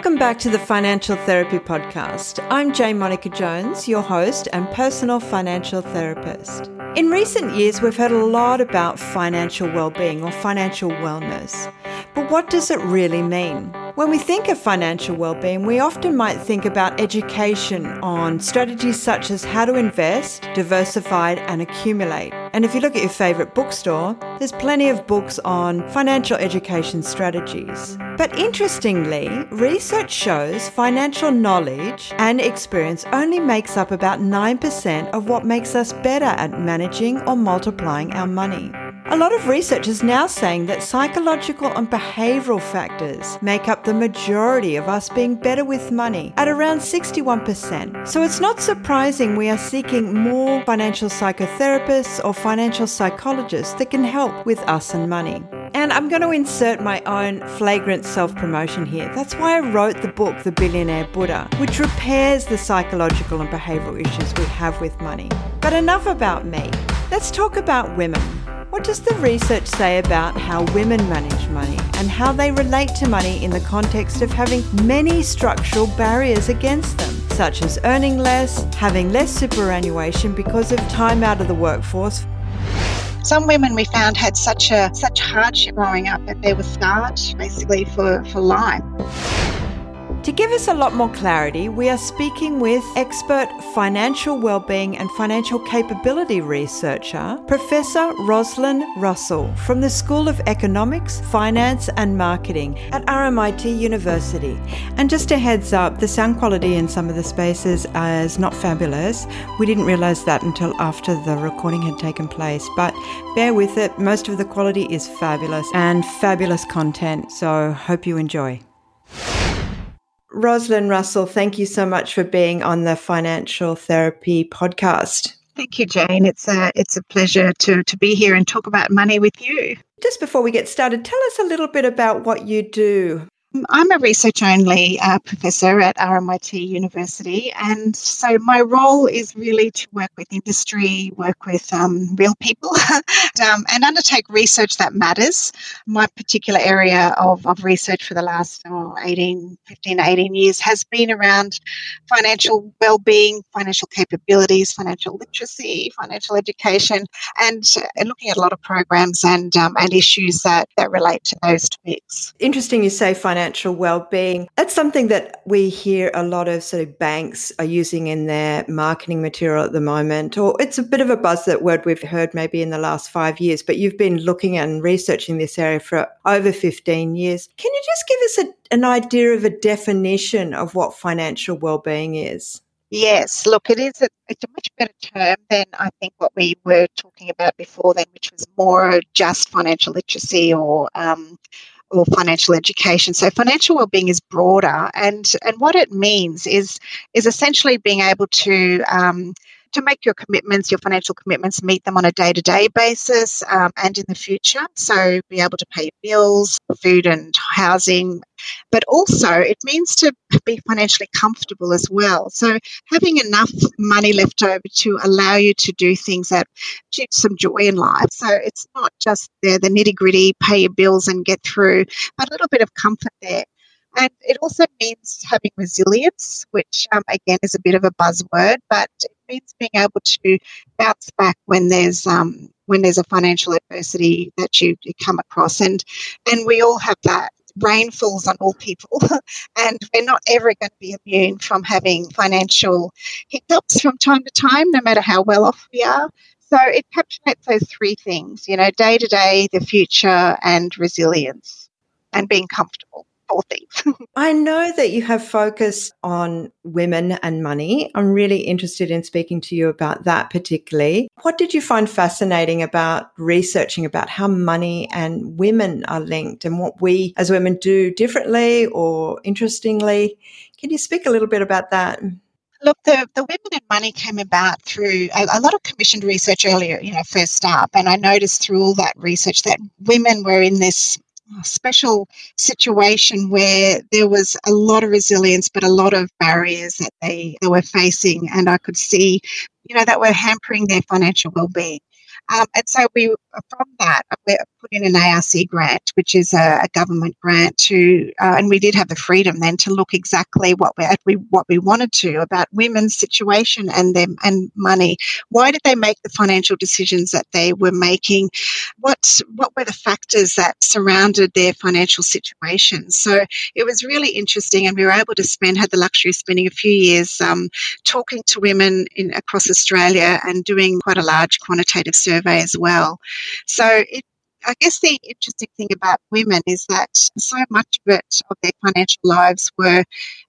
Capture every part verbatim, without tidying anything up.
Welcome back to the Financial Therapy Podcast. I'm Jane Monica Jones, your host and personal financial therapist. In recent years, we've heard a lot about financial well-being or financial wellness. But what does it really mean? When we think of financial well-being, we often might think about education on strategies such as how to invest, diversify, and accumulate. And if you look at your favorite bookstore, there's plenty of books on financial education strategies. But interestingly, research shows financial knowledge and experience only makes up about nine percent of what makes us better at managing or multiplying our money. A lot of research is now saying that psychological and behavioral factors make up the majority of us being better with money at around sixty-one percent. So it's not surprising we are seeking more financial psychotherapists or financial psychologists that can help with us and money. And I'm going to insert my own flagrant self-promotion here. That's why I wrote the book, The Billionaire Buddha, which repairs the psychological and behavioral issues we have with money. But enough about me. Let's talk about women. What does the research say about how women manage money and how they relate to money in the context of having many structural barriers against them, such as earning less, having less superannuation because of time out of the workforce? Some women we found had such a such hardship growing up that they were scarred basically for, for life. To give us a lot more clarity, we are speaking with expert financial wellbeing and financial capability researcher, Professor Roslyn Russell from the School of Economics, Finance and Marketing at R M I T University. And just a heads up, the sound quality in some of the spaces is not fabulous. We didn't realise that until after the recording had taken place, but bear with it. Most of the quality is fabulous and fabulous content, so hope you enjoy. Roslyn Russell, thank you so much for being on the Financial Therapy Podcast. Thank you, Jane. It's a, it's a pleasure to, to be here and talk about money with you. Just before we get started, tell us a little bit about what you do. I'm a research-only uh, professor at R M I T University, and so my role is really to work with industry, work with um, real people, and, um, and undertake research that matters. My particular area of, of research for the last oh, eighteen, fifteen, eighteen years has been around financial well-being, financial capabilities, financial literacy, financial education, and uh, looking at a lot of programs and um, and issues that, that relate to those topics. Interesting you say financial. Financial well-being. That's something that we hear a lot of sort of banks are using in their marketing material at the moment, or it's a bit of a buzzword word we've heard maybe in the last five years, but you've been looking and researching this area for over fifteen years. Can you just give us a, an idea of a definition of what financial well-being is? Yes, look, it is a, it's a much better term than I think what we were talking about before then, which was more just financial literacy or um or financial education. So financial wellbeing is broader, and, and what it means is is essentially being able to um, to make your commitments, your financial commitments, meet them on a day-to-day basis um, and in the future. So be able to pay bills, food and housing, but also it means to be financially comfortable as well. So having enough money left over to allow you to do things that give some joy in life. So it's not just the, the nitty-gritty, pay your bills and get through, but a little bit of comfort there. And it also means having resilience, which um, again is a bit of a buzzword, but it means being able to bounce back when there's um, when there's a financial adversity that you, you come across, and and we all have that. Rain falls on all people, and we're not ever going to be immune from having financial hiccups from time to time, no matter how well off we are. So it captures those three things, you know, day to day, the future, and resilience, and being comfortable. I know that you have focused on women and money. I'm really interested in speaking to you about that particularly. What did you find fascinating about researching about how money and women are linked and what we as women do differently or interestingly? Can you speak a little bit about that? Look, the, the women and money came about through a, a lot of commissioned research earlier, you know, first up. And I noticed through all that research that women were in this special situation where there was a lot of resilience but a lot of barriers that they, they were facing, and I could see, you know, that were hampering their financial well-being. Um, and so we, from that, we put in an A R C grant, which is a, a government grant to, uh, and we did have the freedom then to look exactly what we, we what we wanted to about women's situation and them and money. Why did they make the financial decisions that they were making? What what were the factors that surrounded their financial situation? So it was really interesting, and we were able to spend had the luxury of spending a few years um, talking to women in across Australia and doing quite a large quantitative survey as well. So it, I guess the interesting thing about women is that so much of it, of their financial lives, were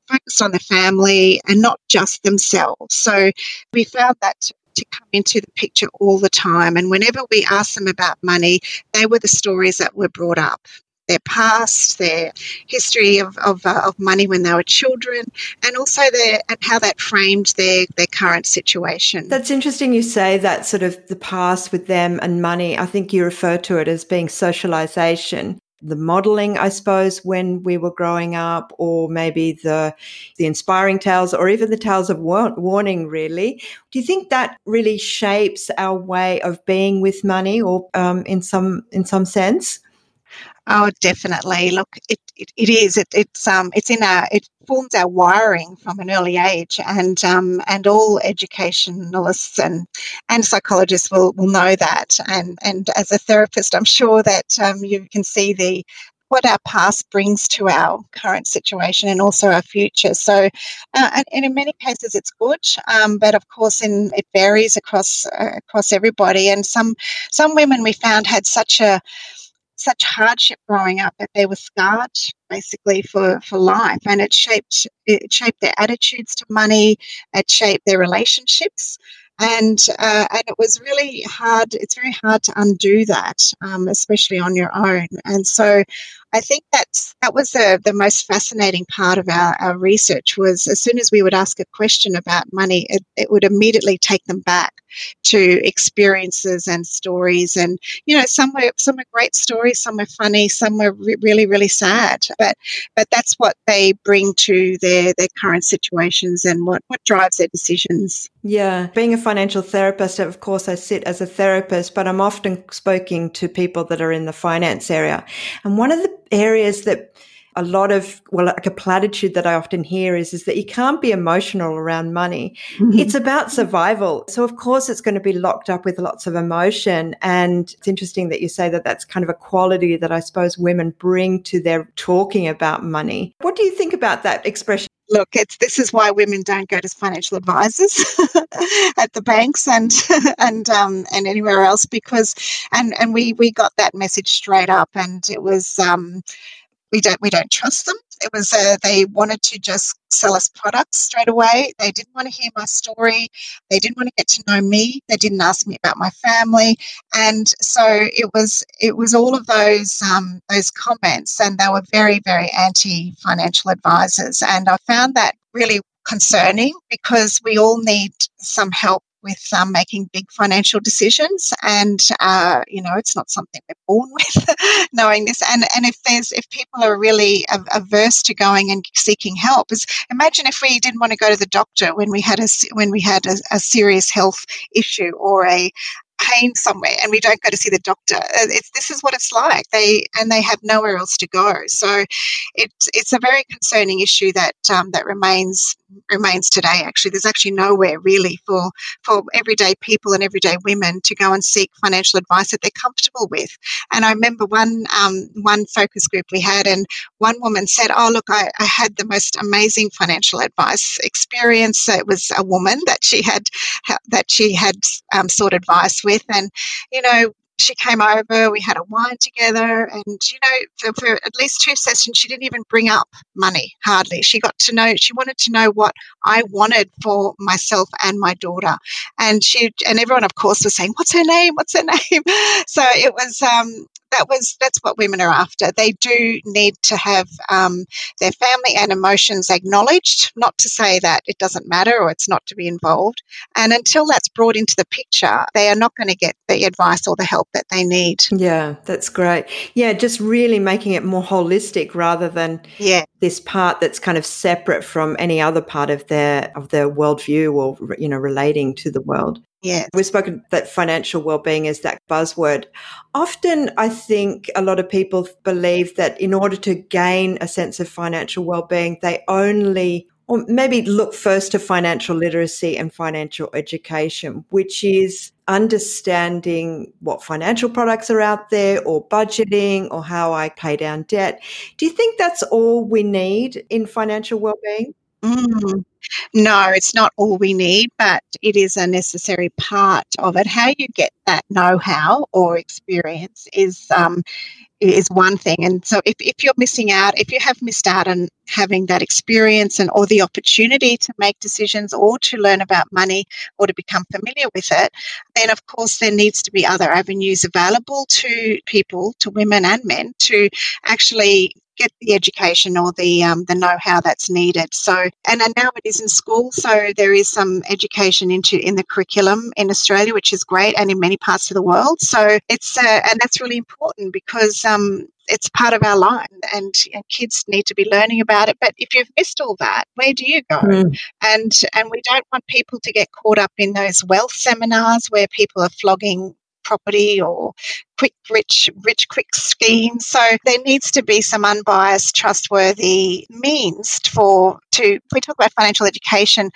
focused on the family and not just themselves. So we found that to come into the picture all the time. And whenever we asked them about money, they were the stories that were brought up. Their past, their history of of, uh, of money when they were children, and also their and how that framed their their current situation. That's interesting. You say that sort of the past with them and money. I think you refer to it as being socialization, the modeling, I suppose, when we were growing up, or maybe the the inspiring tales, or even the tales of war- warning. Really, do you think that really shapes our way of being with money, or um, in some in some sense? Oh, definitely. Look, it it, it is. It, it's um, it's in our it forms our wiring from an early age, and um, and all educationalists and and psychologists will will know that. And and as a therapist, I'm sure that um, you can see the what our past brings to our current situation and also our future. So, uh, and, and in many cases, it's good, um, but of course, in it varies across uh, across everybody. And some some women we found had such a such hardship growing up that they were scarred basically for, for life, and it shaped it shaped their attitudes to money, it shaped their relationships, and uh, and it was really hard. It's very hard to undo that, um, especially on your own. And so, I think that's that was the the most fascinating part of our, our research was as soon as we would ask a question about money, it, it would immediately take them back to experiences and stories, and you know, some were some were great stories, some were funny, some were re- really really sad. But but that's what they bring to their their current situations and what what drives their decisions. Yeah, being a financial therapist, of course, I sit as a therapist, but I'm often speaking to people that are in the finance area, and one of the areas that a lot of, well, like a platitude that I often hear is, is that you can't be emotional around money. Mm-hmm. It's about survival. So, of course, it's going to be locked up with lots of emotion. And it's interesting that you say that that's kind of a quality that I suppose women bring to their talking about money. What do you think about that expression? Look, it's, this is why women don't go to financial advisors at the banks and and um, and anywhere else, because and and we we got that message straight up, and it was um, we don't we don't trust them. It was uh, they wanted to just sell us products straight away. They didn't want to hear my story. They didn't want to get to know me. They didn't ask me about my family, and so it was it was all of those um, those comments, and they were very very anti financial advisors. And I found that really concerning because we all need some help with um, making big financial decisions, and uh, you know, it's not something we're born with. Knowing this, and and if there's if people are really averse to going and seeking help, is imagine if we didn't want to go to the doctor when we had a when we had a, a serious health issue or a pain somewhere, and we don't go to see the doctor. It's, this is what it's like. They and they have nowhere else to go. So, it's it's a very concerning issue that um, that remains remains today. Actually, there's actually nowhere really for for everyday people and everyday women to go and seek financial advice that they're comfortable with. And I remember one um, one focus group we had, and one woman said, "Oh look, I, I had the most amazing financial advice experience. So it was a woman that she had that she had um, sought advice with." With. And, you know, she came over, we had a wine together, and, you know, for, for at least two sessions, she didn't even bring up money, hardly. She got to know, she wanted to know what I wanted for myself and my daughter. And she, and everyone, of course, was saying, what's her name? What's her name? So it was, um, That was that's what women are after. They do need to have um, their family and emotions acknowledged, not to say that it doesn't matter or it's not to be involved. And until that's brought into the picture, they are not going to get the advice or the help that they need. Yeah, that's great. Yeah, just really making it more holistic rather than yeah. this part that's kind of separate from any other part of their of their worldview or, you know, relating to the world. Yeah, we've spoken that financial well-being is that buzzword. Often I think a lot of people believe that in order to gain a sense of financial well-being, they only or maybe look first to financial literacy and financial education, which is understanding what financial products are out there or budgeting or how I pay down debt. Do you think that's all we need in financial well-being? Mm. No, it's not all we need, but it is a necessary part of it. How you get that know-how or experience is um, is one thing. And so if, if you're missing out, if you have missed out on having that experience and or the opportunity to make decisions or to learn about money or to become familiar with it, then of course there needs to be other avenues available to people, to women and men, to actually get the education or the um, the know-how that's needed. So, and now it is in school, so there is some education into in the curriculum in Australia, which is great, and in many parts of the world. So it's uh, and that's really important because um, it's part of our life, and, and kids need to be learning about it. But if you've missed all that, where do you go? Mm. And and we don't want people to get caught up in those wealth seminars where people are flogging property or quick, rich, rich, quick schemes. So there needs to be some unbiased, trustworthy means for to. We talk about financial education.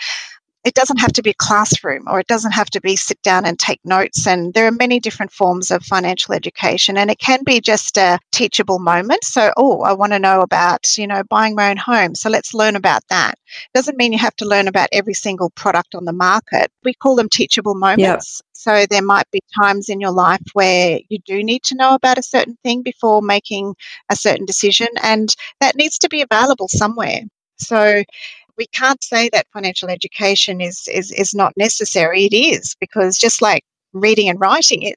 It doesn't have to be a classroom, or it doesn't have to be sit down and take notes. And there are many different forms of financial education, and it can be just a teachable moment. So, oh, I want to know about, you know, buying my own home. So let's learn about that. Doesn't mean you have to learn about every single product on the market. We call them teachable moments. Yep. So there might be times in your life where you do need to know about a certain thing before making a certain decision, and that needs to be available somewhere. So we can't say that financial education is, is, is not necessary. It is, because just like reading and writing it,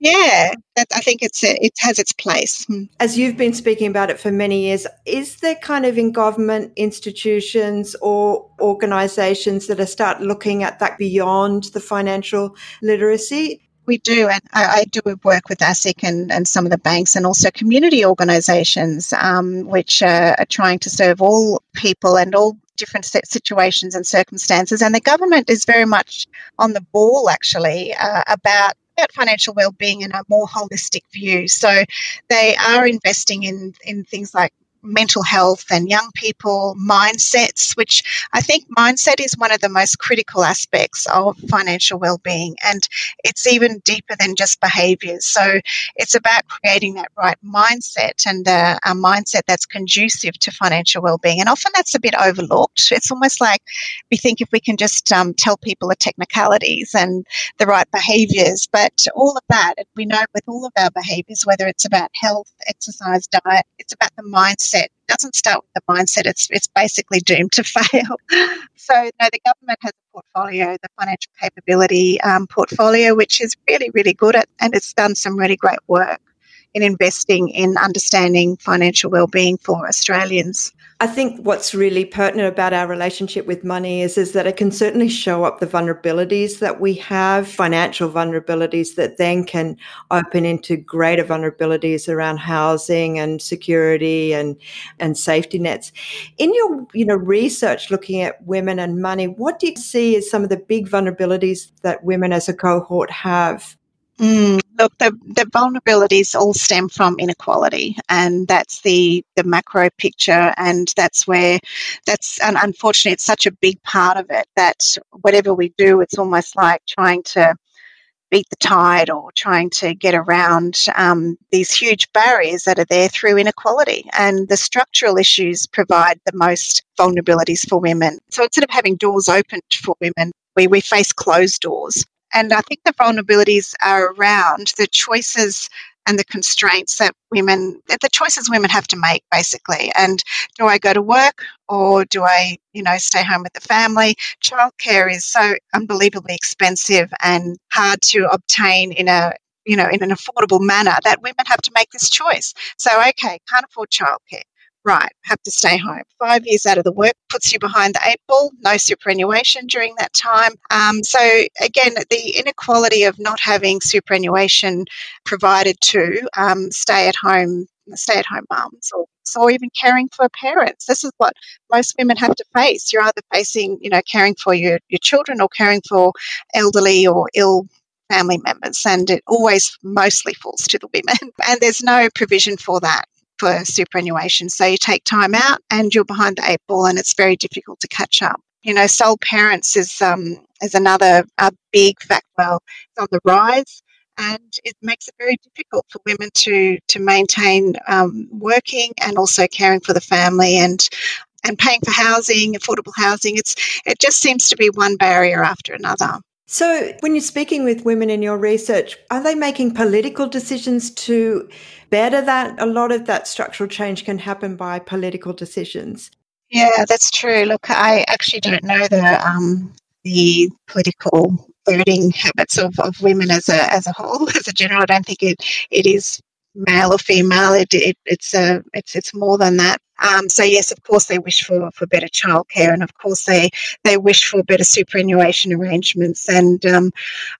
yeah, that, I think it's a, it has its place. As you've been speaking about it for many years, is there kind of in government institutions or organisations that are start looking at that beyond the financial literacy? We do, and I, I do work with ASIC and, and some of the banks and also community organisations um, which are, are trying to serve all people and all different situations and circumstances. And the government is very much on the ball, actually, uh, about about financial wellbeing and a more holistic view. So they are investing in, in things like mental health and young people mindsets, which I think mindset is one of the most critical aspects of financial well-being, and it's even deeper than just behaviours. So it's about creating that right mindset and a, a mindset that's conducive to financial well-being, and often that's a bit overlooked. It's almost like we think if we can just um, tell people the technicalities and the right behaviours, but all of that, we know with all of our behaviours, whether it's about health, exercise, diet, it's about the mindset. It doesn't start with the mindset. It's it's basically doomed to fail. So, no, the government has a portfolio, the financial capability um, portfolio, which is really, really good at, and it's done some really great work in investing in understanding financial wellbeing for Australians. I think what's really pertinent about our relationship with money is, is that it can certainly show up the vulnerabilities that we have, financial vulnerabilities that then can open into greater vulnerabilities around housing and security and, and safety nets. In your, you know, research looking at women and money, what do you see as some of the big vulnerabilities that women as a cohort have? Mm, look, the, the vulnerabilities all stem from inequality, and that's the, the macro picture, and that's where that's and unfortunately it's such a big part of it that whatever we do, it's almost like trying to beat the tide or trying to get around um, these huge barriers that are there through inequality. And the structural issues provide the most vulnerabilities for women. So instead of having doors opened for women, we, we face closed doors. And I think the vulnerabilities are around the choices and the constraints that women, the choices women have to make, basically. And do I go to work or do I, you know, stay home with the family? Childcare is so unbelievably expensive and hard to obtain in a, you know, in an affordable manner that women have to make this choice. So, okay, can't afford childcare. Right, have to stay home. Five years out of the work puts you behind the eight ball, no superannuation during that time. Um, so, again, the inequality of not having superannuation provided to um, stay-at-home stay-at-home moms or, or even caring for parents. This is what most women have to face. You're either facing, you know, caring for your, your children or caring for elderly or ill family members, and it always mostly falls to the women. And there's no provision for that, for superannuation. So you take time out and you're behind the eight ball, and it's very difficult to catch up. You know, sole parents is um, is another a big factor. Well, it's on the rise, and it makes it very difficult for women to to maintain um, working and also caring for the family and and paying for housing, affordable housing. It's it just seems to be one barrier after another. So when you're speaking with women in your research, are they making political decisions to better that? A lot of that structural change can happen by political decisions. Yeah, that's true. Look, I actually don't know the um, the political voting habits of, of women as a as a whole, as a general. I don't think it, it is male or female. It, it it's a it's it's more than that. Um, so yes, of course they wish for, for better childcare, and of course they, they wish for better superannuation arrangements. And um,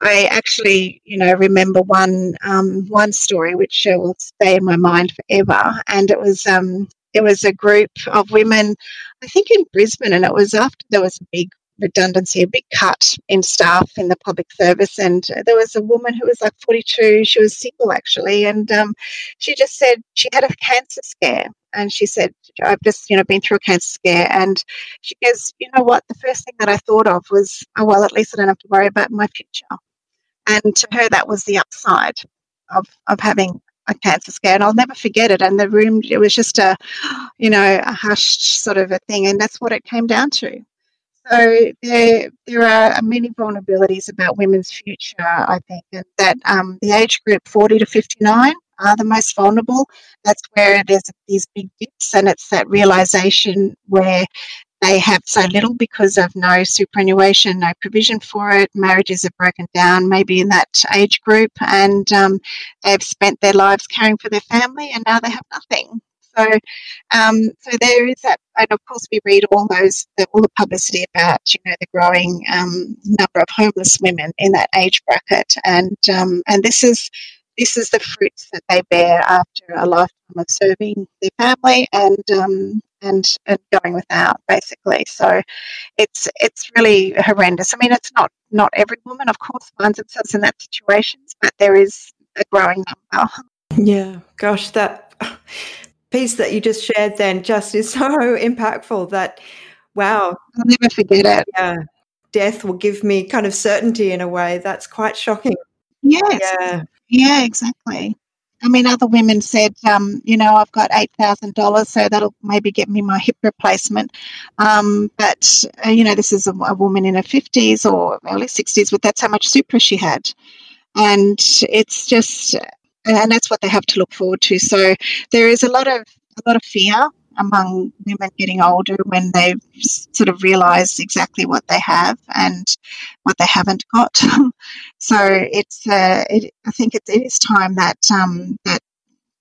I actually, you know, remember one um, one story which uh, will stay in my mind forever. And it was um, it was a group of women, I think in Brisbane, and it was after there was a big redundancy, a big cut in staff in the public service, and there was a woman who was like forty-two. She was single actually, and um, she just said she had a cancer scare. And she said, I've just, you know, been through a cancer scare. And she goes, you know what, the first thing that I thought of was, oh, well, at least I don't have to worry about my future. And to her, that was the upside of, of having a cancer scare. And I'll never forget it. And the room, it was just a, you know, a hushed sort of a thing. And that's what it came down to. So there, there are many vulnerabilities about women's future, I think, and that um, the age group forty to fifty-nine are the most vulnerable. That's where there's these big dips, and it's that realisation where they have so little because of no superannuation, no provision for it. Marriages are broken down maybe in that age group, and um, they've spent their lives caring for their family, and now they have nothing. So, um, so there is that, and of course we read all those, the, all the publicity about, you know, the growing um, number of homeless women in that age bracket, and um, and this is this is the fruits that they bear after a lifetime of serving their family and um, and and going without, basically. So, it's it's really horrendous. I mean, it's not not every woman, of course, finds themselves in that situation, but there is a growing number. Yeah, gosh, that piece that you just shared then just is so impactful that, wow. I'll never forget it. Yeah, death will give me kind of certainty in a way. That's quite shocking. Yes. Yeah, yeah, exactly. I mean, other women said, um, you know, I've got eight thousand dollars, so that'll maybe get me my hip replacement. Um, but, uh, you know, this is a, a woman in her fifties or early sixties, but that's how much super she had. And it's just... and that's what they have to look forward to. So there is a lot of a lot of fear among women getting older when they sort of realise exactly what they have and what they haven't got. So it's uh, it, I think it, it is time that um, that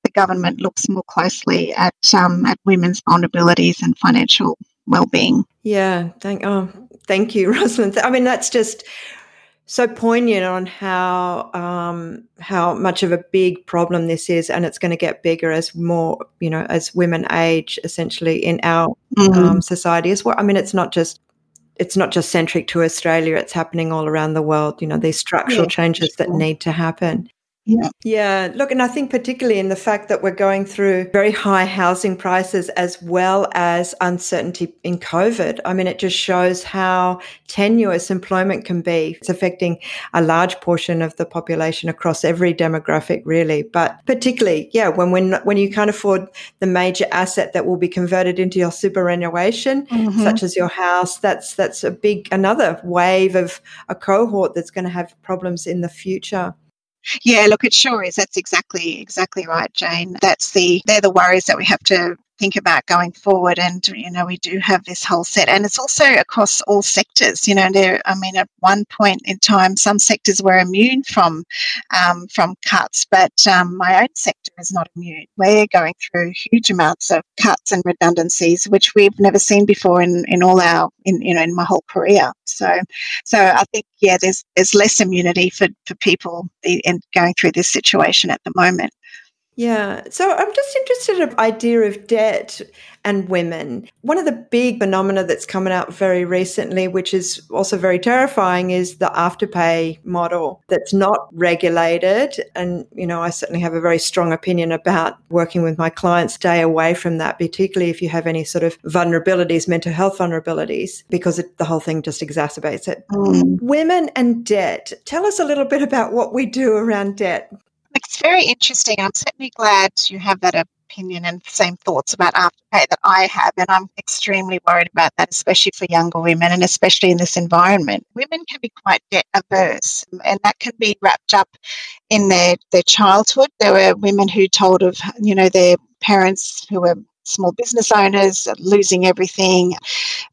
the government looks more closely at um, at women's vulnerabilities and financial well-being. Yeah. Thank. Oh, thank you, Roslyn. I mean, that's just so poignant on how um, how much of a big problem this is, and it's going to get bigger as more, you know, as women age, essentially, in our mm-hmm. um, society as well. I mean, it's not just it's not just centric to Australia; it's happening all around the world. You know, these structural yeah, changes sure. that need to happen. Yeah, yeah. Look, and I think particularly in the fact that we're going through very high housing prices as well as uncertainty in COVID. I mean, it just shows how tenuous employment can be. It's affecting a large portion of the population across every demographic, really. But particularly, yeah, when when when you can't afford the major asset that will be converted into your superannuation, mm-hmm. such as your house, that's that's a big another wave of a cohort that's going to have problems in the future. Yeah, look, it sure is. That's exactly exactly right, Jane. That's the they're the worries that we have to think about going forward. And, you know, we do have this whole set. And it's also across all sectors. You know, there, I mean, at one point in time, some sectors were immune from um, from cuts, but um, my own sector is not immune. We're going through huge amounts of cuts and redundancies, which we've never seen before in, in all our, in you know, in my whole career. So so I think, yeah, there's there's less immunity for, for people in going through this situation at the moment. Yeah. So I'm just interested in the idea of debt and women. One of the big phenomena that's coming out very recently, which is also very terrifying, is the Afterpay model that's not regulated. And, you know, I certainly have a very strong opinion about working with my clients, stay away from that, particularly if you have any sort of vulnerabilities, mental health vulnerabilities, because it, the whole thing just exacerbates it. Mm. Women and debt. Tell us a little bit about what we do around debt. It's very interesting. I'm certainly glad you have that opinion and same thoughts about Afterpay that I have, and I'm extremely worried about that, especially for younger women and especially in this environment. Women can be quite debt averse, and that can be wrapped up in their, their childhood. There were women who told of, you know, their parents who were small business owners losing everything,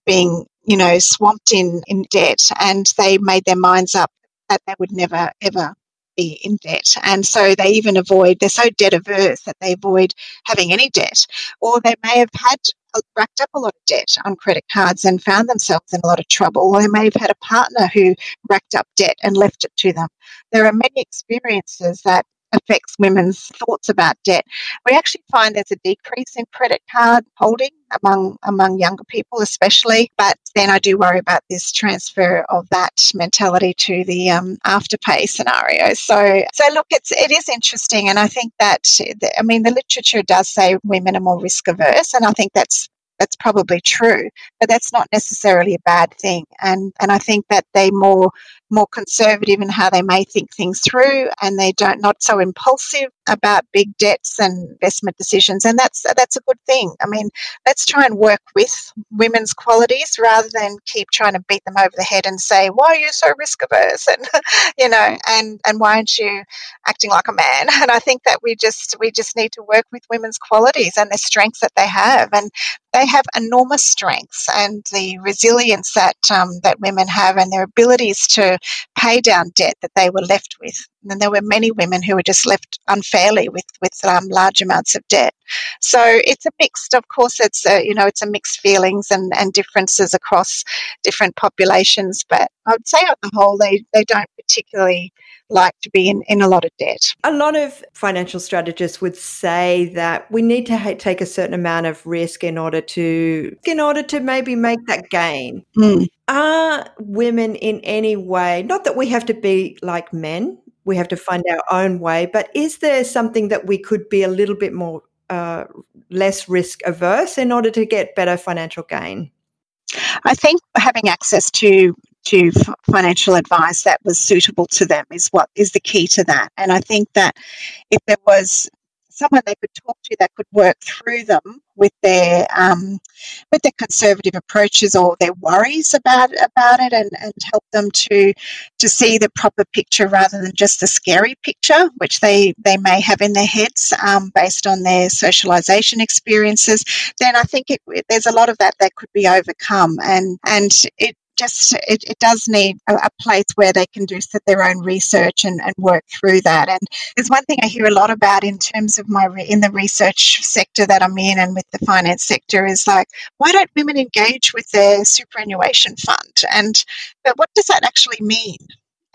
being, you know, swamped in, in debt, and they made their minds up that they would never, ever be in debt, and so they even avoid, they're so debt averse that they avoid having any debt, or they may have had racked up a lot of debt on credit cards and found themselves in a lot of trouble, or they may have had a partner who racked up debt and left it to them. There are many experiences that affects women's thoughts about debt. We actually find there's a decrease in credit card holding among among younger people especially, but then I do worry about this transfer of that mentality to the um, Afterpay scenario. So so look, it's, it is interesting, and I think that, I mean, the literature does say women are more risk averse, and I think that's that's probably true, but that's not necessarily a bad thing. And and I think that they're more more conservative in how they may think things through, and they don't not so impulsive about big debts and investment decisions. And that's that's a good thing. I mean, let's try and work with women's qualities rather than keep trying to beat them over the head and say, why are you so risk averse? And you know, and, and why aren't you acting like a man? And I think that we just we just need to work with women's qualities and the strengths that they have. And they have enormous strengths, and the resilience that um, that women have, and their abilities to pay down debt that they were left with. And there were many women who were just left unfairly with with um, large amounts of debt. So it's a mixed, of course. It's a, you know, it's a mixed feelings and, and differences across different populations. But I would say on the whole, they, they don't particularly like to be in, in a lot of debt. A lot of financial strategists would say that we need to ha- take a certain amount of risk in order to in order to maybe make that gain. Mm. Are women in any way, not that we have to be like men, we have to find our own way, but is there something that we could be a little bit more uh, less risk averse in order to get better financial gain? I think having access to to financial advice that was suitable to them is what is the key to that. And I think that if there was someone they could talk to that could work through them with their um, with their conservative approaches or their worries about about it, and, and help them to to see the proper picture rather than just the scary picture which they, they may have in their heads um, based on their socialisation experiences, then I think it, there's a lot of that that could be overcome, and and it just it, it does need a, a place where they can do their own research and, and work through that. And there's one thing I hear a lot about in terms of my re- in the research sector that I'm in and with the finance sector is like, why don't women engage with their superannuation fund? And but what does that actually mean?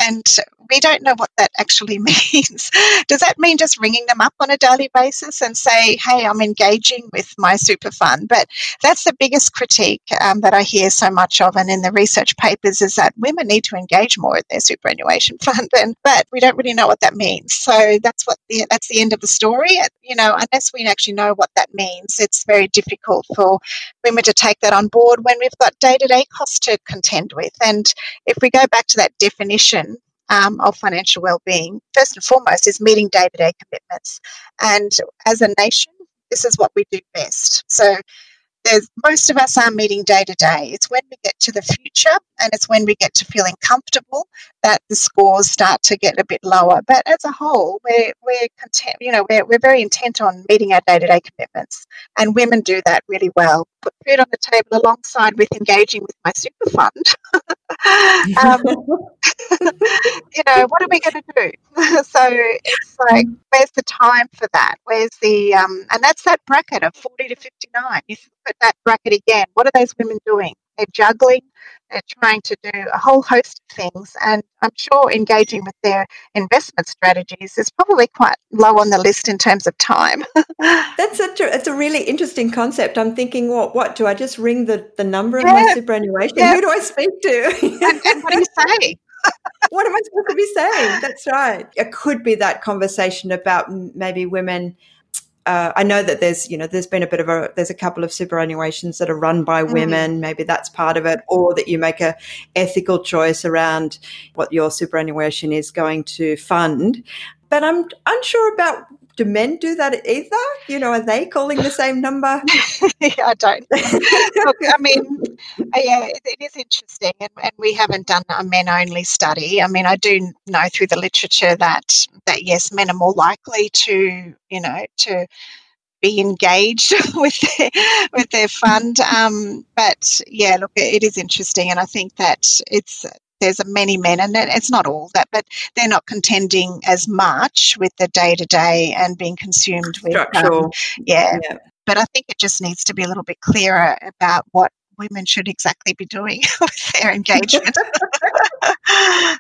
And we don't know what that actually means. Does that mean just ringing them up on a daily basis and say, hey, I'm engaging with my super fund? But that's the biggest critique um, that I hear so much of, and in the research papers, is that women need to engage more with their superannuation fund, and but we don't really know what that means. So that's what the, that's the end of the story. You know, unless we actually know what that means, it's very difficult for women to take that on board when we've got day-to-day costs to contend with. And if we go back to that definition Um, of financial well-being, first and foremost, is meeting day-to-day commitments. And as a nation, this is what we do best. So there's, most of us are meeting day-to-day. It's when we get to the future and it's when we get to feeling comfortable that the scores start to get a bit lower. But as a whole, we're, we're content, you know, we're, we're very intent on meeting our day-to-day commitments. And women do that really well. Put food on the table alongside with engaging with my super fund. um, you know, what are we going to do? So it's like, where's the time for that? Where's the um, and that's that bracket of forty to fifty-nine. You put that bracket again. What are those women doing? They're juggling. They're trying to do a whole host of things. And I'm sure engaging with their investment strategies is probably quite low on the list in terms of time. That's such a, it's a really interesting concept. I'm thinking, what, what do I just ring the, the number yeah. of my superannuation? Yeah. Who do I speak to? and, and what do you say? What am I supposed to be saying? That's right. It could be that conversation about maybe women. Uh, I know that there's, you know, there's been a bit of a, there's a couple of superannuations that are run by women. Mm-hmm. Maybe that's part of it, or that you make a ethical choice around what your superannuation is going to fund. But I'm unsure about, do men do that either? You know, are they calling the same number? yeah, I don't. Look, I mean, yeah, it is interesting, and, and we haven't done a men-only study. I mean, I do know through the literature that that yes, men are more likely to, you know, to be engaged with their, with their fund. Um, but yeah, look, it is interesting, and I think that it's. There's many men, and it's not all that, but they're not contending as much with the day-to-day and being consumed with. Structural. Um, yeah. yeah. But I think it just needs to be a little bit clearer about what women should exactly be doing with their engagement.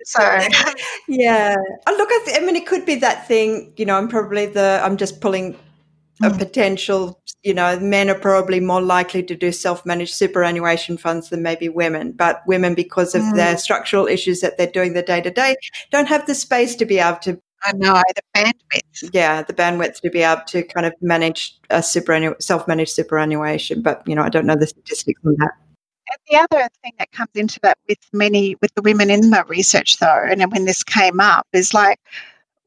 so. Yeah. Oh, look, I, th- I mean, it could be that thing, you know, I'm probably the, I'm just pulling a potential, you know, men are probably more likely to do self-managed superannuation funds than maybe women, but women, because of mm. their structural issues that they're doing the day-to-day, don't have the space to be able to. I know, the bandwidth. Yeah, the bandwidth to be able to kind of manage a superannu- self-managed superannuation, but, you know, I don't know the statistics on that. And the other thing that comes into that with many, with the women in the research though, and when this came up, is like,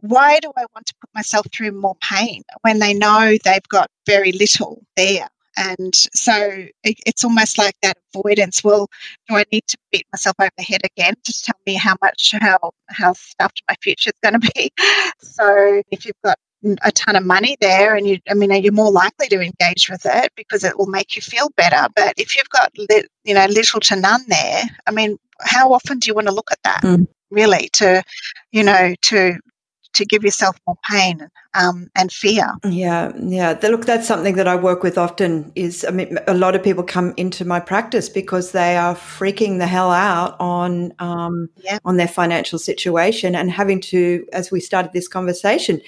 why do I want to put myself through more pain when they know they've got very little there? And so it, it's almost like that avoidance. Well, do I need to beat myself over the head again to tell me how much, how, how stuffed my future is going to be? So if you've got a ton of money there and you, I mean, you're more likely to engage with it because it will make you feel better. But if you've got, li- you know, little to none there, I mean, how often do you want to look at that mm. really to, you know, to, to give yourself more pain um, and fear. Yeah, yeah. Look, that's something that I work with often is, I mean, a lot of people come into my practice because they are freaking the hell out on um, yeah. on their financial situation and having to, as we started this conversation,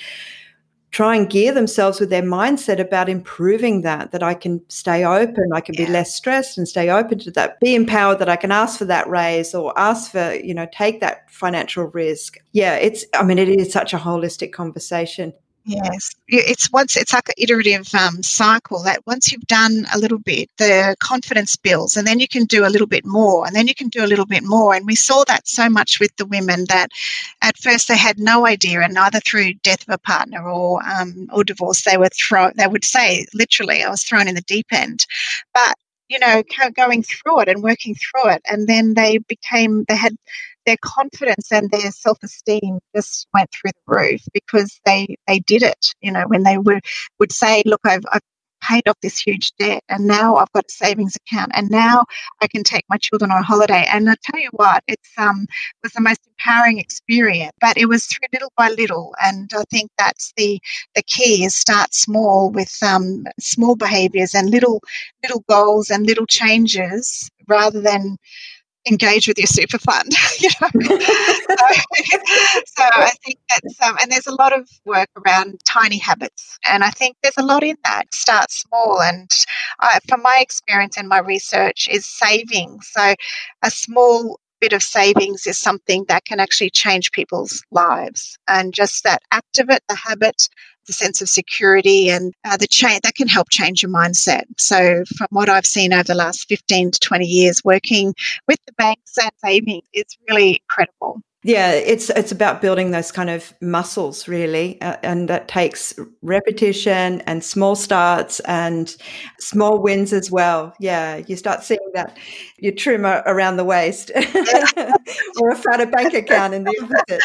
try and gear themselves with their mindset about improving that, that I can stay open, I can yeah. be less stressed and stay open to that, be empowered that I can ask for that raise or ask for, you know, take that financial risk. Yeah, it's, I mean, it is such a holistic conversation. Yes, it's once it's like an iterative um, cycle that once you've done a little bit, the confidence builds, and then you can do a little bit more, and then you can do a little bit more. And we saw that so much with the women that at first they had no idea, and either through death of a partner or um, or divorce, they were thrown. They would say literally, "I was thrown in the deep end," but you know, going through it and working through it, and then they became they had. Their confidence and their self-esteem just went through the roof because they, they did it, you know, when they were, would say, look, I've, I've paid off this huge debt and now I've got a savings account and now I can take my children on holiday. And I tell you what, it's um it was the most empowering experience, but it was through little by little. And I think that's the, the key is start small with um small behaviours and little little goals and little changes rather than engage with your super fund, you know. so, so I think that's, um, and there's a lot of work around tiny habits, and I think there's a lot in that. Start small, and I, from my experience and my research, is saving. So a small bit of savings is something that can actually change people's lives, and just that act of it, the habit, the sense of security and uh, the change that can help change your mindset. So from what I've seen over the last fifteen to twenty years working with the banks and savings, it's really incredible. Yeah, it's it's about building those kind of muscles really, uh, and that takes repetition and small starts and small wins as well. Yeah, you start seeing that your trimmer around the waist or a fatter bank account in the opposite.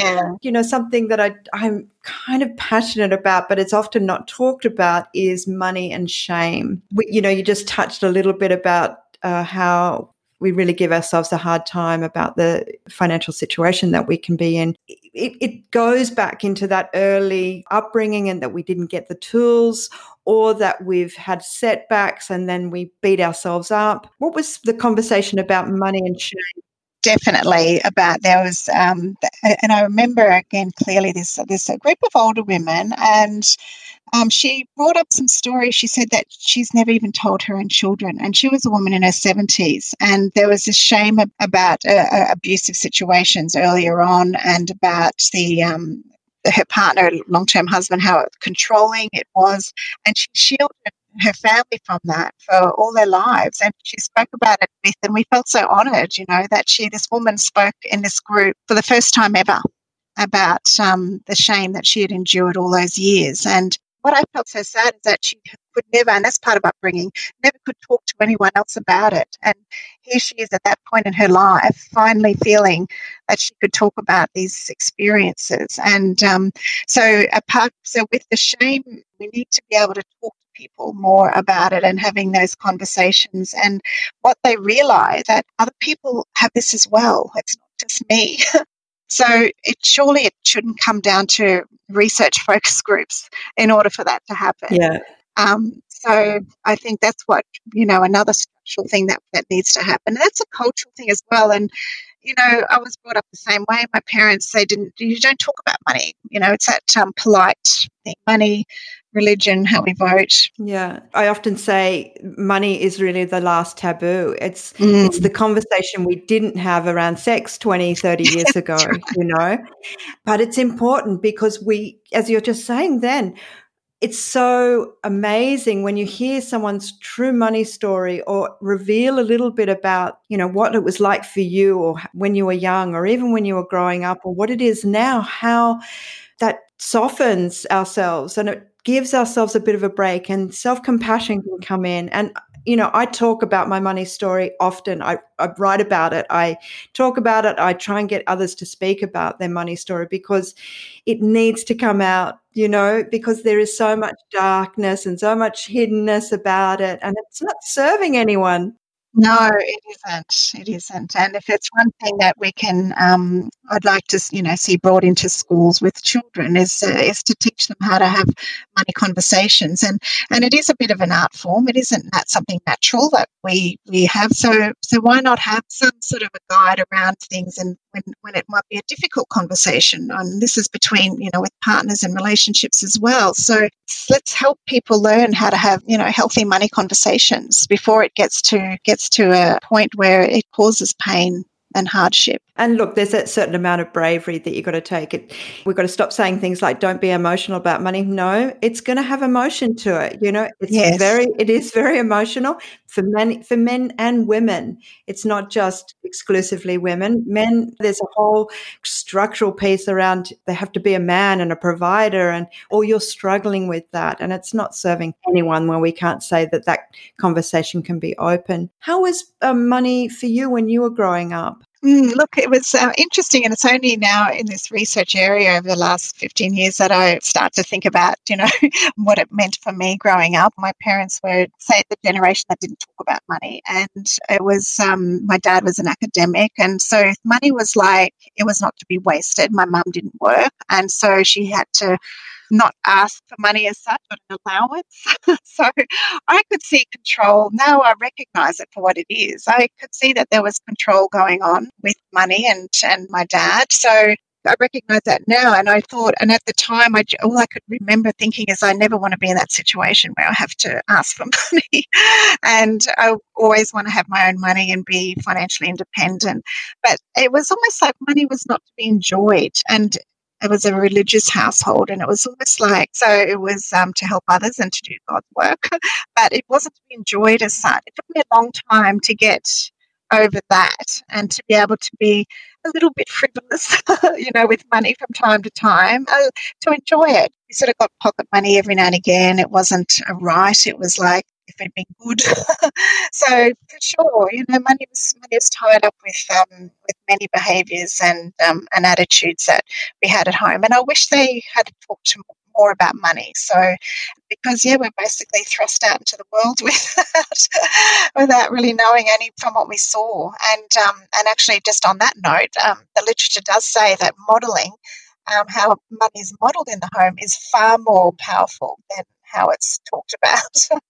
Yeah. You know, something that I, I'm kind of passionate about, but it's often not talked about, is money and shame. We, you know, you just touched a little bit about uh, how we really give ourselves a hard time about the financial situation that we can be in. It, it goes back into that early upbringing and that we didn't get the tools or that we've had setbacks and then we beat ourselves up? What was the conversation about money and shame? Definitely about there was, um, and I remember again clearly this this a group of older women, and um, she brought up some stories. She said that she's never even told her own children, and she was a woman in her seventies, and there was a shame about uh, abusive situations earlier on, and about the um, her partner, long-term husband, how controlling it was, and she shielded her family from that for all their lives. And she spoke about it with, and we felt so honoured, you know, that she, this woman, spoke in this group for the first time ever about um, the shame that she had endured all those years. And what I felt so sad is that she could never, and that's part of upbringing, never could talk to anyone else about it. And here she is at that point in her life, finally feeling that she could talk about these experiences. And um, so apart, so with the shame, we need to be able to talk to people more about it and having those conversations. And what they realise that other people have this as well. It's not just me. So it surely it shouldn't come down to research focus groups in order for that to happen. Yeah. Um, so I think that's what, you know, another structural thing that, that needs to happen. And that's a cultural thing as well. And, you know, I was brought up the same way. My parents, they didn't, you don't talk about money. You know, it's that um, polite thing, money, religion, how we vote. Yeah. I often say money is really the last taboo. It's mm. it's the conversation we didn't have around sex twenty, thirty years ago, right. You know. But it's important because we, as you're just saying then, it's so amazing when you hear someone's true money story or reveal a little bit about, you know, what it was like for you or when you were young or even when you were growing up or what it is now, how that softens ourselves and it gives ourselves a bit of a break and self-compassion can come in. And, you know, I talk about my money story often. I, I write about it. I talk about it. I try and get others to speak about their money story because it needs to come out, you know, because there is so much darkness and so much hiddenness about it and it's not serving anyone. No, it isn't. It isn't. And if it's one thing that we can, um, I'd like to, you know, see brought into schools with children is uh, is to teach them how to have money conversations. And and it is a bit of an art form. It isn't that something natural that we we have. So so why not have some sort of a guide around things? And when when it might be a difficult conversation, and this is between, you know, with partners and relationships as well. So let's help people learn how to have, you know, healthy money conversations before it gets to gets to a point where it causes pain and hardship. And look, there's a certain amount of bravery that you've got to take it. We've got to stop saying things like don't be emotional about money. No, it's going to have emotion to it. You know, it's yes. very, it is very emotional for men, for men and women. It's not just exclusively women. Men, there's a whole structural piece around they have to be a man and a provider and or you're struggling with that. And it's not serving anyone when we can't say that that conversation can be open. How was uh, money for you when you were growing up? Mm, look, it was uh, interesting, and it's only now in this research area over the last fifteen years that I start to think about, you know, what it meant for me growing up. My parents were, say, the generation that didn't talk about money, and it was um, my dad was an academic, and so money was like it was not to be wasted. My mum didn't work, and so she had to not ask for money as such, but an allowance. So I could see control. Now I recognise it for what it is. I could see that there was control going on with money and, and my dad. So I recognise that now. And I thought, and at the time, I, all I could remember thinking is I never want to be in that situation where I have to ask for money. And I always want to have my own money and be financially independent. But it was almost like money was not to be enjoyed. And it was a religious household, and it was almost like, so it was um, to help others and to do God's work, but it wasn't to be enjoyed as such. It took me a long time to get over that and to be able to be a little bit frivolous, you know, with money from time to time, uh, to enjoy it. You sort of got pocket money every now and again. It wasn't a right. It was like, if it had been good. So for sure, you know, money was, money was tied up with um, with many behaviours and um, and attitudes that we had at home. And I wish they had talked to more about money. So because, yeah, we're basically thrust out into the world without, without really knowing any from what we saw. And, um, and actually just on that note, um, the literature does say that modelling, um, how money is modelled in the home is far more powerful than how it's talked about.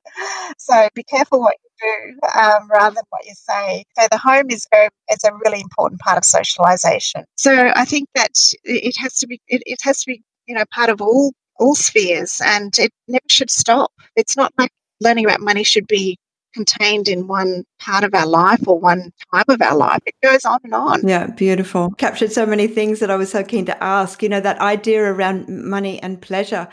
So be careful what you do um, rather than what you say. So the home is very, it's a really important part of socialization. So I think that it has to be, it, it has to be, you know, part of all, all spheres, and it never should stop. It's not like learning about money should be contained in one part of our life or one time of our life. It goes on and on. Yeah, beautiful. Captured so many things that I was so keen to ask. You know, that idea around money and pleasure,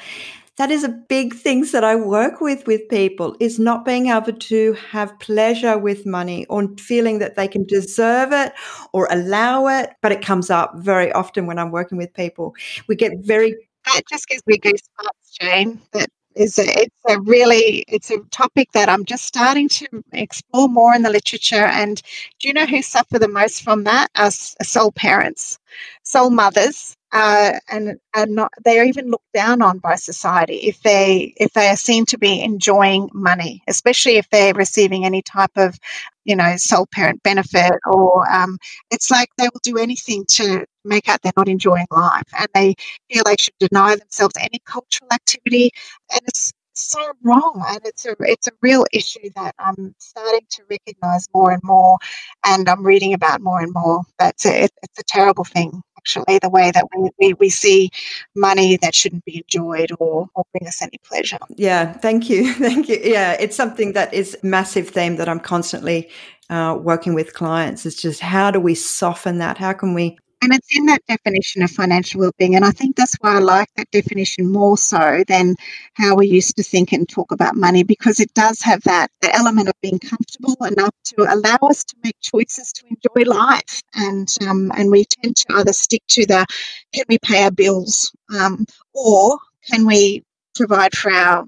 that is a big thing that I work with with people, is not being able to have pleasure with money or feeling that they can deserve it or allow it. But it comes up very often when I'm working with people. We get very... That just gives me goosebumps, Jane, that Is a, it's a really it's a topic that I'm just starting to explore more in the literature. And do you know who suffer the most from that? Our sole parents, sole mothers, uh, and are not. They are even looked down on by society if they if they are seen to be enjoying money, especially if they're receiving any type of, you know, sole parent benefit. Or um, it's like they will do anything to make out they're not enjoying life, and they feel they should deny themselves any cultural activity, and it's so wrong. And it's a it's a real issue that I'm starting to recognise more and more, and I'm reading about more and more. That's it. It's a terrible thing, actually, the way that we, we, we see money that shouldn't be enjoyed or, or bring us any pleasure. Yeah, thank you. Thank you. Yeah, it's something that is a massive theme that I'm constantly uh, working with clients. It's just, how do we soften that? How can we... And it's in that definition of financial wellbeing, and I think that's why I like that definition more so than how we used to think and talk about money, because it does have that the element of being comfortable enough to allow us to make choices to enjoy life. And um, and we tend to either stick to the can we pay our bills um, or can we provide for our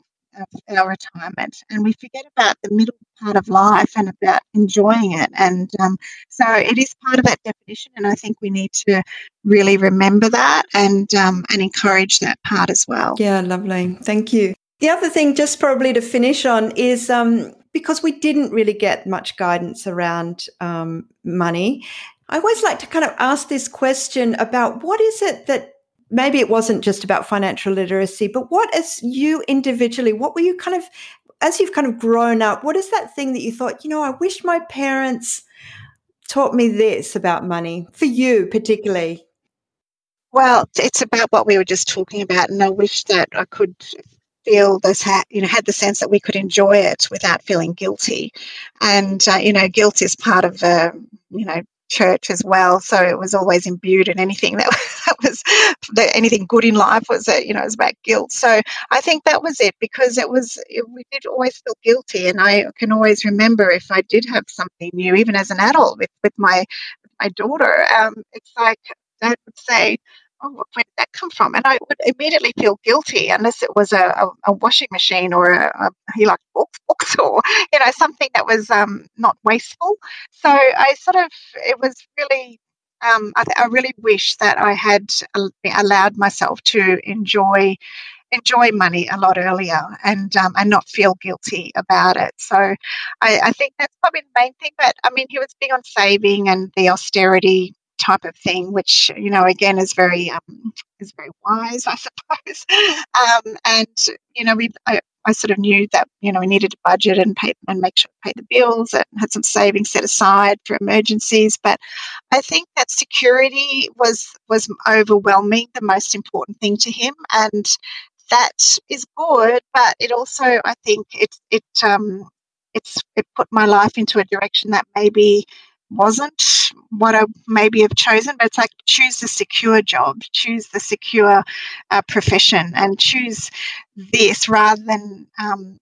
our retirement, and we forget about the middle part of life and about enjoying it. And um, so it is part of that definition, and I think we need to really remember that and um, and encourage that part as well. Yeah, lovely. Thank you. The other thing, just probably to finish on, is um, because we didn't really get much guidance around um, money, I always like to kind of ask this question about what is it that... Maybe it wasn't just about financial literacy, but what as you individually, what were you kind of, as you've kind of grown up, what is that thing that you thought, you know, I wish my parents taught me this about money, for you particularly? Well, it's about what we were just talking about, and I wish that I could feel this, you know, had the sense that we could enjoy it without feeling guilty. And, uh, you know, guilt is part of, uh, you know, church as well, so it was always imbued in anything that, that was that anything good in life was that, you know, it was about guilt. So I think that was it, because it was it, we did always feel guilty, and I can always remember if I did have something new, even as an adult with, with my my daughter, um, it's like Dad would say, "Oh, where did that come from?" And I would immediately feel guilty, unless it was a, a, a washing machine or a, a he liked books, books or, you know, something that was um, not wasteful. So I sort of, it was really, um, I, th- I really wish that I had al- allowed myself to enjoy enjoy money a lot earlier, and um, and not feel guilty about it. So I, I think that's probably the main thing. But I mean, he was big on saving and the austerity type of thing, which, you know, again is very um, is very wise, I suppose. Um, and you know, we I, I sort of knew that, you know, we needed to budget and pay and make sure we paid the bills and had some savings set aside for emergencies. But I think that security was was overwhelming, the most important thing to him, and that is good. But it also, I think, it it um it's it put my life into a direction that maybe wasn't what I maybe have chosen, but it's like choose the secure job, choose the secure uh, profession, and choose this rather than um,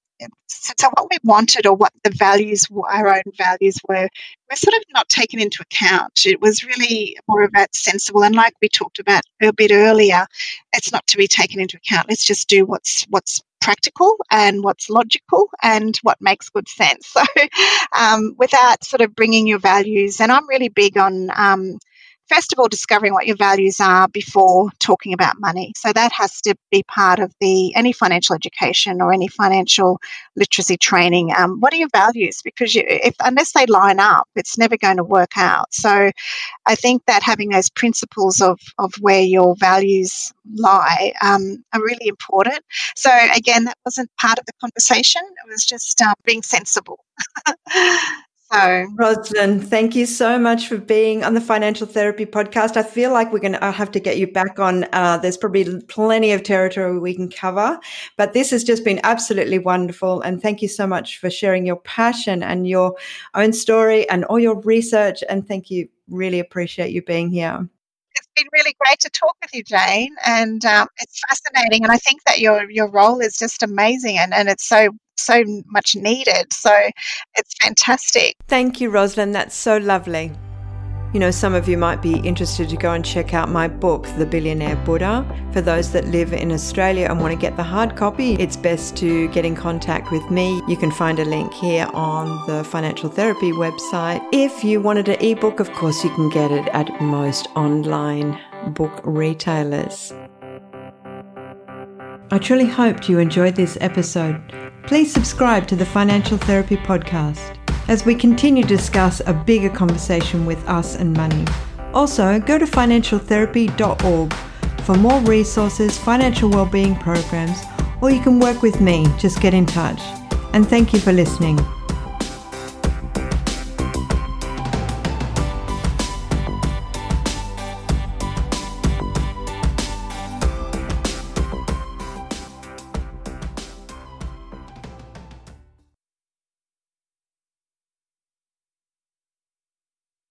so, so what we wanted or what the values, our own values were, were sort of not taken into account. It was really more about sensible, and like we talked about a bit earlier, it's not to be taken into account. Let's just do what's what's practical and what's logical and what makes good sense. So um, without sort of bringing your values, and I'm really big on um, first of all, discovering what your values are before talking about money. So that has to be part of the any financial education or any financial literacy training. Um, what are your values? Because you, if unless they line up, it's never going to work out. So I think that having those principles of, of where your values lie um, are really important. So again, that wasn't part of the conversation. It was just uh, being sensible. So, Roslyn, thank you so much for being on the Financial Therapy Podcast. I feel like we're going to have to get you back on. Uh, there's probably plenty of territory we can cover, but this has just been absolutely wonderful. And thank you so much for sharing your passion and your own story and all your research. And thank you. Really appreciate you being here. It's been really great to talk with you, Jane, and um, it's fascinating. And I think that your your role is just amazing, and, and it's so so much needed. So it's fantastic. Thank you, Roslyn. That's so lovely. You know, some of you might be interested to go and check out my book, The Billionaire Buddha. For those that live in Australia and want to get the hard copy, it's best to get in contact with me. You can find a link here on the Financial Therapy website. If you wanted an ebook, of course, you can get it at most online book retailers. I truly hoped you enjoyed this episode. Please subscribe to the Financial Therapy Podcast as we continue to discuss a bigger conversation with us and money. Also, go to financial therapy dot org for more resources, financial wellbeing programs, or you can work with me. Just get in touch. And thank you for listening.